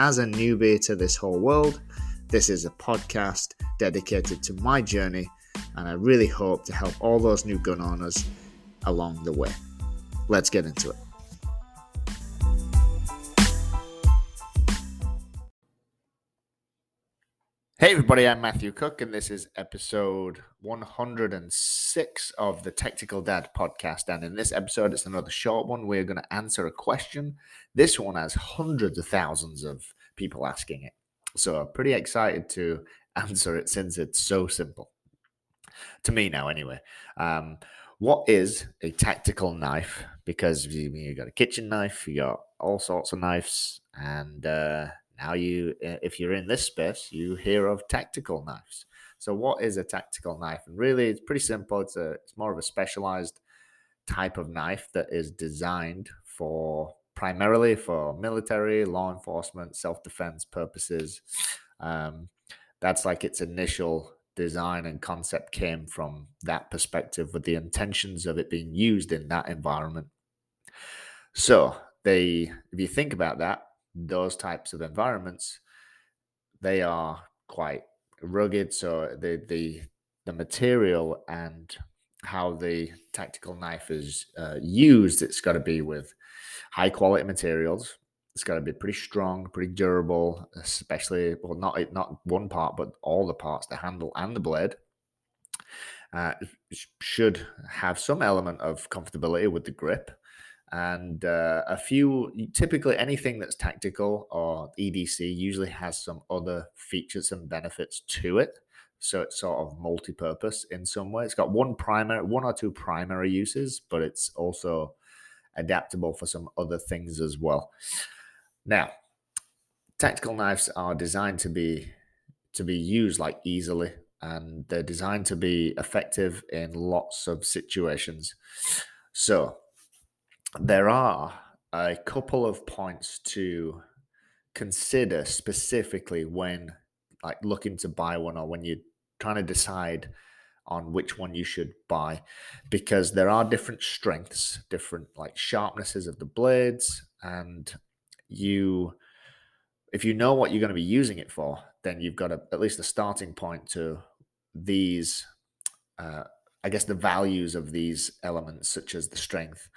as a newbie to this whole world, this is a podcast dedicated to my journey, and I really hope to help all those new gun owners along the way. Let's get into it. Hey everybody, I'm Matthew Cook, and this is episode 106 of the Tactical Dad Podcast. And in this episode, it's another short one. We're going to answer a question. This one has hundreds of thousands of people asking it, so I'm pretty excited to answer it since it's so simple. To me now, anyway. What is a tactical knife? Because you got a kitchen knife, you got all sorts of knives, and now if you're in this space, you hear of tactical knives. So what is a tactical knife? And really, it's pretty simple. It's more of a specialized type of knife that is designed primarily for military, law enforcement, self-defense purposes. That's like its initial design and concept came from that perspective, with the intentions of it being used in that environment. So if you think about that, those types of environments, they are quite rugged. So the material and how the tactical knife is used, it's got to be with high quality materials. It's got to be pretty strong, pretty durable, especially, well, not one part, but all the parts, the handle and the blade. Should have some element of comfortability with the grip. And typically anything that's tactical or EDC usually has some other features and benefits to it. So it's sort of multi-purpose in some way. It's got one or two primary uses, but it's also adaptable for some other things as well. Now, tactical knives are designed to be used like easily, and they're designed to be effective in lots of situations. So there are a couple of points to consider specifically when like looking to buy one, or when you're trying to decide on which one you should buy, because there are different strengths, different like sharpnesses of the blades, and if you know what you're going to be using it for, then you've got at least a starting point to these, I guess, the values of these elements, such as the strength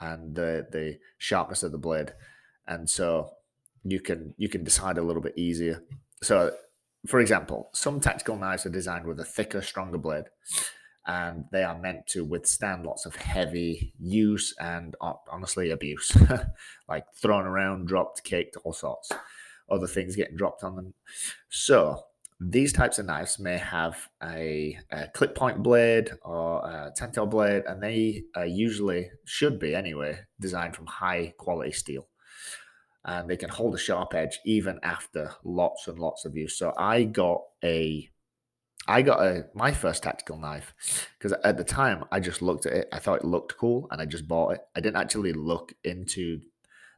and the sharpness of the blade, and so you can decide a little bit easier. So, for example, some tactical knives are designed with a thicker, stronger blade, and they are meant to withstand lots of heavy use and, honestly, abuse, like thrown around, dropped, kicked, all sorts, other things getting dropped on them. So these types of knives may have a clip point blade or a tactile blade, and they usually should be, anyway, designed from high quality steel. And they can hold a sharp edge even after lots and lots of use. So I got my first tactical knife because at the time I just looked at it. I thought it looked cool, and I just bought it. I didn't actually look into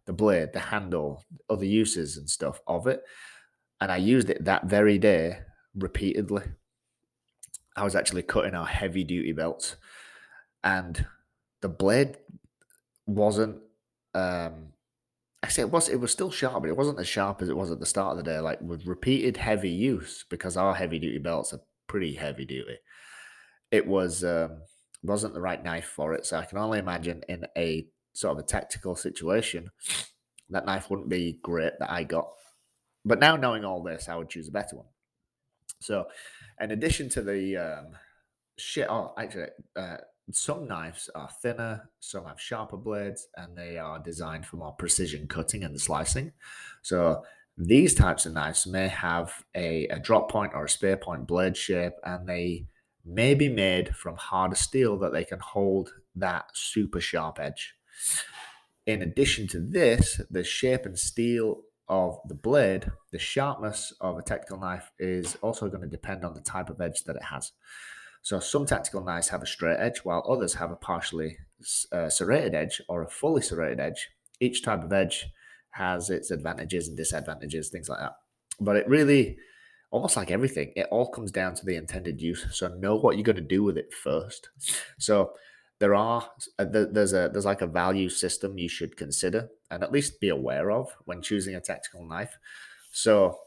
the blade, the handle, other uses and stuff of it. And I used it that very day repeatedly. I was actually cutting our heavy duty belts, and the blade wasn't, it was still sharp, but it wasn't as sharp as it was at the start of the day. Like with repeated heavy use, because our heavy duty belts are pretty heavy duty, it was, wasn't the right knife for it. So I can only imagine in a sort of a tactical situation, that knife wouldn't be great that I got. But now, knowing all this, I would choose a better one. So, in addition to the some knives are thinner, some have sharper blades, and they are designed for more precision cutting and slicing. So these types of knives may have a drop point or a spear point blade shape, and they may be made from harder steel that they can hold that super sharp edge. In addition to this, the shape and steel of the blade, the sharpness of a tactical knife is also going to depend on the type of edge that it has. So some tactical knives have a straight edge, while others have a partially serrated edge or a fully serrated edge. Each type of edge has its advantages and disadvantages, things like that. But it really, almost like everything, it all comes down to the intended use. So know what you're going to do with it first. So there's like a value system you should consider and at least be aware of when choosing a tactical knife. So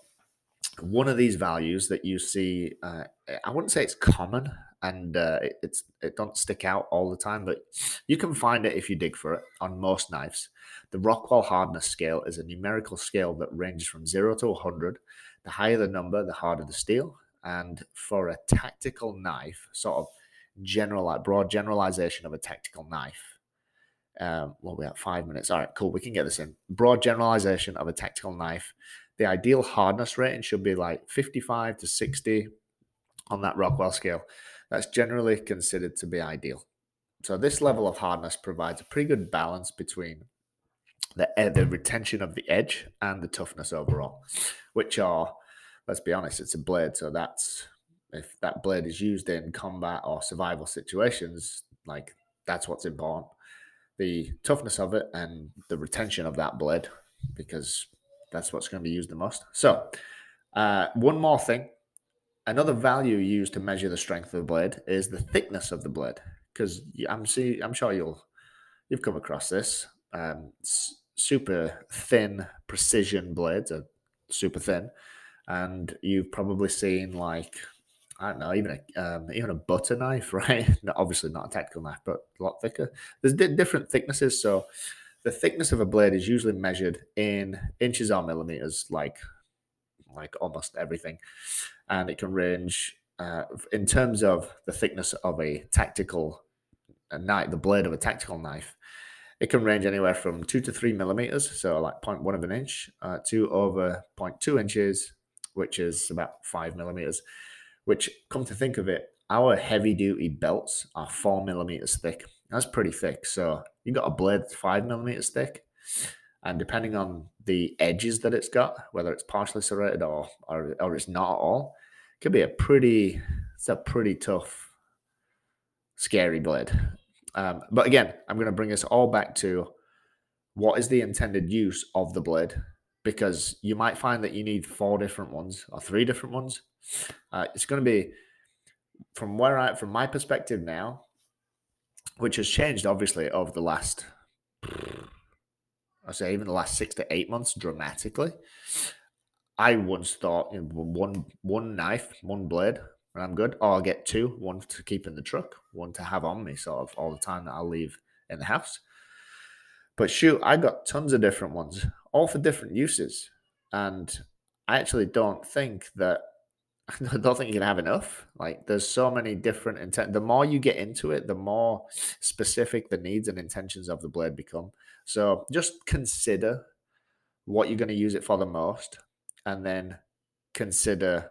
one of these values that you see, I wouldn't say it's common and it don't stick out all the time, but you can find it if you dig for it on most knives. The Rockwell hardness scale is a numerical scale that ranges from 0 to 100. The higher the number, the harder the steel. And for a tactical knife, sort of broad generalization of a tactical knife. We're at 5 minutes. All right, cool. We can get this in. Broad generalization of a tactical knife. The ideal hardness rating should be like 55 to 60 on that Rockwell scale. That's generally considered to be ideal. So this level of hardness provides a pretty good balance between the retention of the edge and the toughness overall, which are, let's be honest, it's a blade. So that's, if that blade is used in combat or survival situations, like that's what's important. The toughness of it and the retention of that blade, because that's what's going to be used the most. So one more thing, another value used to measure the strength of the blade is the thickness of the blade. Because I'm sure you've come across this. Super thin precision blades are super thin, and you've probably seen, like, I don't know, even a butter knife, right? No, obviously not a tactical knife, but a lot thicker. There's different thicknesses, so the thickness of a blade is usually measured in inches or millimeters, like almost everything, and it can range in terms of the thickness of a tactical knife. The blade of a tactical knife, it can range anywhere from 2 to 3 millimeters, so like 0.1 of an inch, to over 0.2 inches, which is about 5 millimeters. Which, come to think of it, our heavy-duty belts are 4 millimeters thick. That's pretty thick. So you've got a blade 5 millimeters thick, and depending on the edges that it's got, whether it's partially serrated or it's not at all, it could be a pretty tough, scary blade. But again, I'm going to bring us all back to what is the intended use of the blade, because you might find that you need 4 different ones or 3 different ones. It's going to be, from my perspective now, which has changed obviously over the last, I say even the last 6 to 8 months dramatically. I once thought, one knife, one blade, and I'm good. Or I'll get 2, one to keep in the truck, one to have on me sort of all the time that I'll leave in the house. But shoot, I got tons of different ones, all for different uses. And I actually don't think you can have enough. Like, there's so many different intent. The more you get into it, the more specific the needs and intentions of the blade become. So just consider what you're going to use it for the most, and then consider,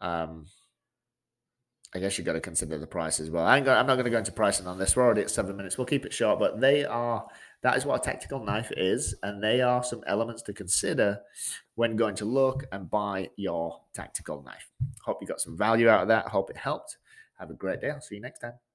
I guess you've got to consider the price as well. I'm not going to go into pricing on this. We're already at 7 minutes. We'll keep it short, but that is what a tactical knife is, and they are some elements to consider when going to look and buy your tactical knife. Hope you got some value out of that. Hope it helped. Have a great day. I'll see you next time.